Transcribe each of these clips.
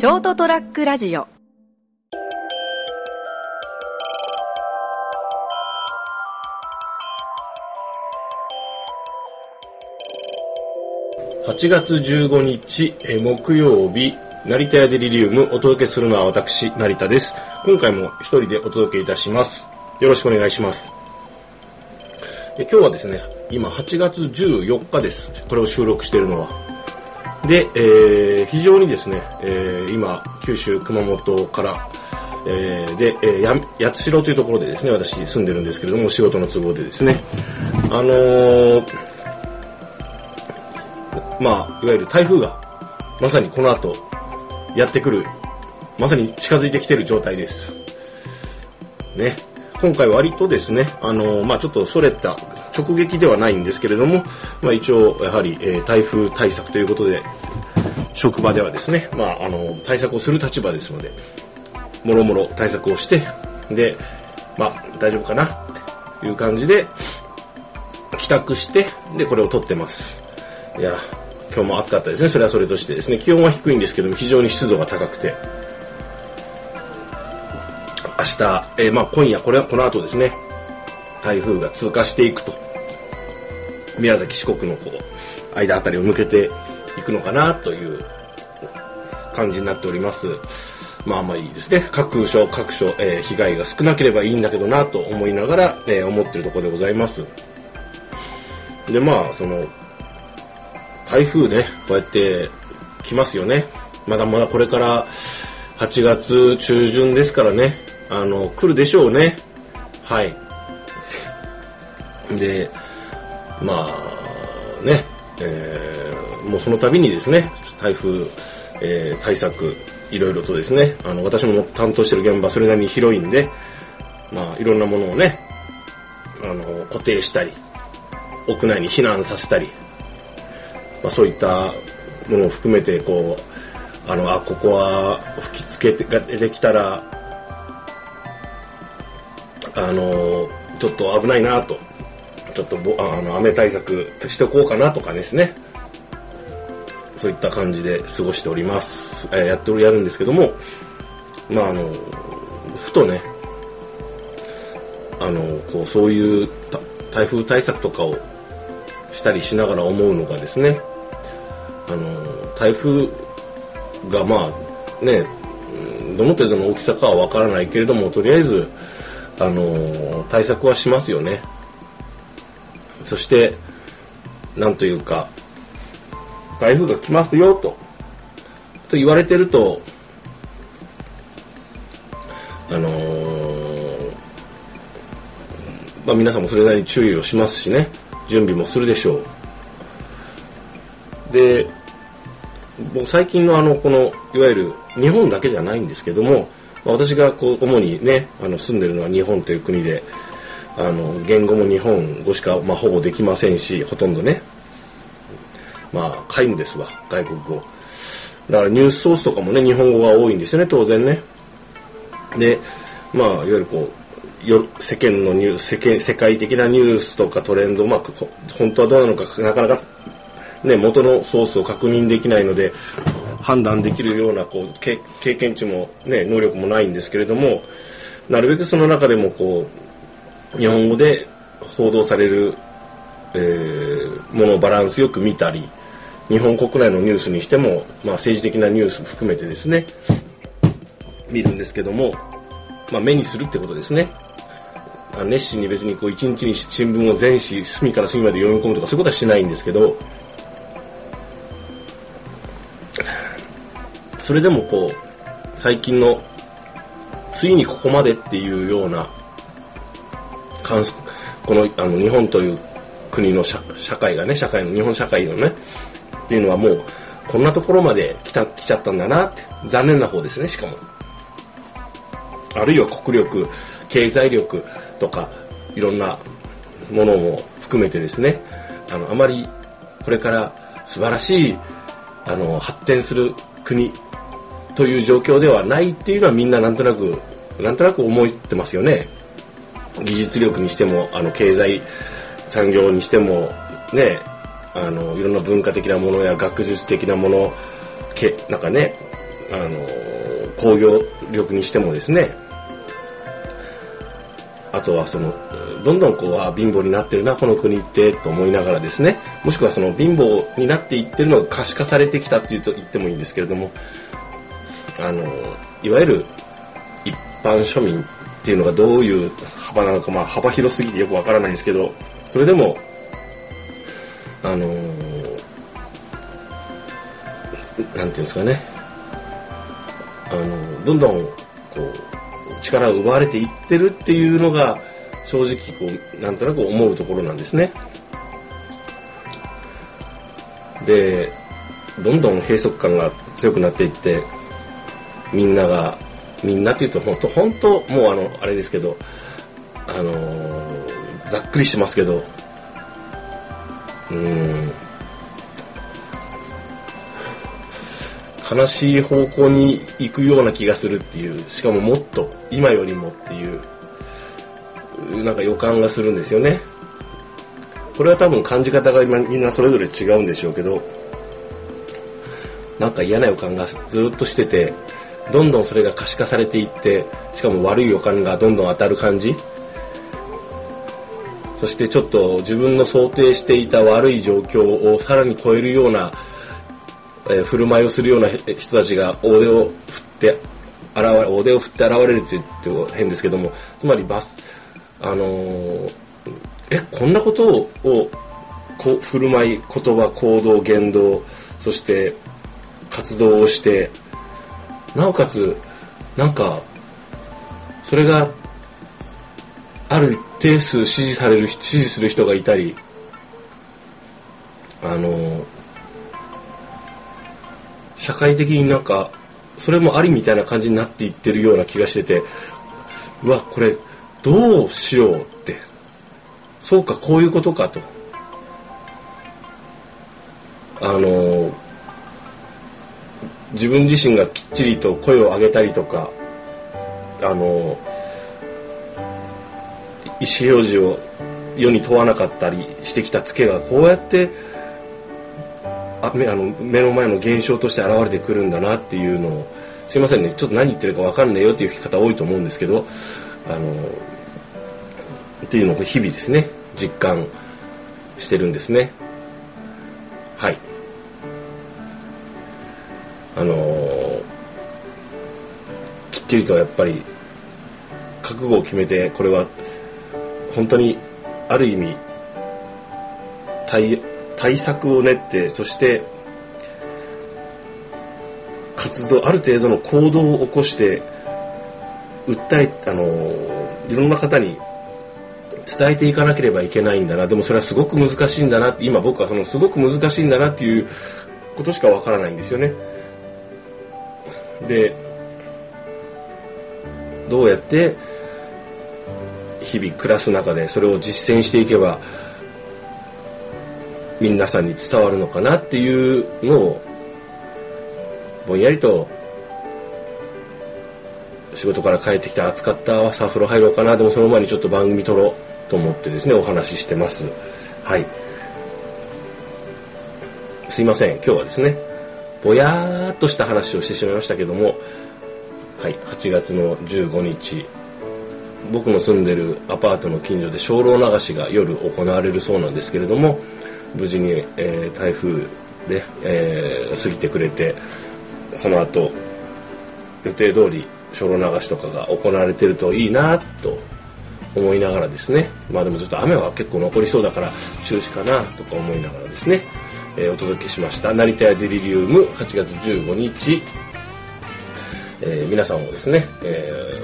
ショートトラックラジオ。8月15日木曜日、成田屋デリリウム、お届けするのは私成田です。今回も一人でお届けいたします。よろしくお願いします。今日はですね、今8月14日です。これを収録しているのはで、非常にですね、今九州熊本から、八代というところでですね、私住んでるんですけれども、仕事の都合でですね、いわゆる台風がまさにこの後やってくる、まさに近づいてきている状態ですね。今回割とですね、ちょっとそれた直撃ではないんですけれども、一応やはり、台風対策ということで、職場ではですね、対策をする立場ですので、もろもろ対策をして、で、大丈夫かなという感じで、帰宅して、で、これを撮ってます。いや、今日も暑かったですね。それはそれとしてですね、気温は低いんですけども、非常に湿度が高くて、明日、今夜、この後ですね、台風が通過していくと、宮崎四国の間あたりを抜けていくのかなという感じになっております。いいですね。各所、被害が少なければいいんだけどなと思いながら、思ってるところでございます。で、その台風ね、こうやって来ますよね。まだまだこれから8月中旬ですからね、来るでしょうね。はい。で、もうその度にですね、台風、対策いろいろとですね、私も担当してる現場それなりに広いんで、いろんなものをね、固定したり、屋内に避難させたり、そういったものを含めて、ここは吹き付けができたらちょっと危ないなと。ちょっと雨対策しておこうかなとかですね、そういった感じで過ごしております。やるんですけども、ふとね、そういう台風対策とかをしたりしながら思うのがですね、台風がどの程度の大きさかはわからないけれども、とりあえず対策はしますよね。そして、なんというか、台風が来ますよと言われてると、皆さんもそれなりに注意をしますしね、準備もするでしょう。で、僕最近のいわゆる日本だけじゃないんですけども、私が主にね、住んでるのは日本という国で、言語も日本語しか、ほぼできませんし、ほとんどね、皆無ですわ、外国語。だからニュースソースとかもね、日本語が多いんですよね、当然ね。で、いわゆる世間のニュース、世界的なニュースとかトレンド、本当はどうなのか、なかなかね、元のソースを確認できないので、判断できるような経験値もね、能力もないんですけれども、なるべくその中でも日本語で報道される、ものをバランスよく見たり、日本国内のニュースにしても、政治的なニュース含めてですね、見るんですけども、目にするってことですね。熱心に別に一日に新聞を全紙隅から隅まで読み込むとか、そういうことはしないんですけど、それでも最近のついにここまでっていうような、日本という国の社会がね、日本社会のね、っていうのはもう、こんなところまで来ちゃったんだなって、残念な方ですね、しかも。あるいは国力、経済力とか、いろんなものも含めてですね、あまりこれから素晴らしい、発展する国という状況ではないっていうのは、みんななんとなく思ってますよね。技術力にしても、経済産業にしてもね、いろんな文化的なものや学術的なもの、なんかね、工業力にしてもですね、あとはそのどんどんこう貧乏になってるなこの国ってと思いながらですね、もしくはその貧乏になっていってるのが可視化されてきたっていうと言ってもいいんですけれども、いわゆる一般庶民っていうのがどういう幅なのか、幅広すぎてよくわからないんですけど、それでもなんていうんですかね、どんどんこう力を奪われていってるっていうのが正直こうなんとなく思うところなんですね。でどんどん閉塞感が強くなっていって、みんなっていうと本当もうあれですけど、ざっくりしてますけど、悲しい方向に行くような気がするっていう、しかももっと今よりもっていうなんか予感がするんですよね。これは多分感じ方がみんなそれぞれ違うんでしょうけど、なんか嫌な予感がずっとしてて、どんどんそれが可視化されていって、しかも悪い予感がどんどん当たる感じ、そしてちょっと自分の想定していた悪い状況をさらに超えるような振る舞いをするような人たちが大手を振って現れるって言って変ですけども、つまりこんなことを振る舞い、言葉、行動、言動、そして活動をして、なおかつなんかそれがある一定数支持する人がいたり、社会的になんかそれもありみたいな感じになっていってるような気がしてて、うわこれどうしようって、そうかこういうことかと、自分自身がきっちりと声を上げたりとか、意思表示を世に問わなかったりしてきたツケがこうやって目の前の現象として現れてくるんだなっていうのを、すいませんね、ちょっと何言ってるか分かんないよっていう方多いと思うんですけど、っていうのを日々ですね実感してるんですね。はい、きっちりとやっぱり覚悟を決めて、これは本当にある意味対策を練って、そしてある程度の行動を起こしていろんな方に伝えていかなければいけないんだな、でもそれはすごく難しいんだな、今僕はそのすごく難しいんだなっていうことしかわからないんですよね。でどうやって日々暮らす中でそれを実践していけば皆さんに伝わるのかなっていうのを、ぼんやりと仕事から帰ってきて暑かったわ、さあ風呂入ろうかな、でもその前にちょっと番組撮ろうと思ってですねお話ししてます。はい、すいません、今日はですねぼやーっとした話をしてしまいましたけども、はい、8月の15日、僕の住んでるアパートの近所で精霊流しが夜行われるそうなんですけれども、無事に、台風で、過ぎてくれて、その後予定通り精霊流しとかが行われてるといいなと思いながらですね、でもちょっと雨は結構残りそうだから中止かなとか思いながらですね、お届けしました成田屋デリリウム8月15日、皆さんもですね、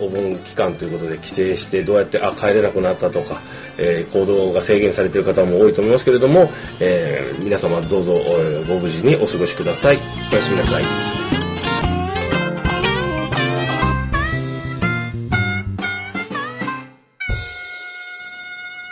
お盆期間ということで帰省してどうやって帰れなくなったとか、行動が制限されている方も多いと思いますけれども、皆様どうぞご無事にお過ごしください。おやすみなさい。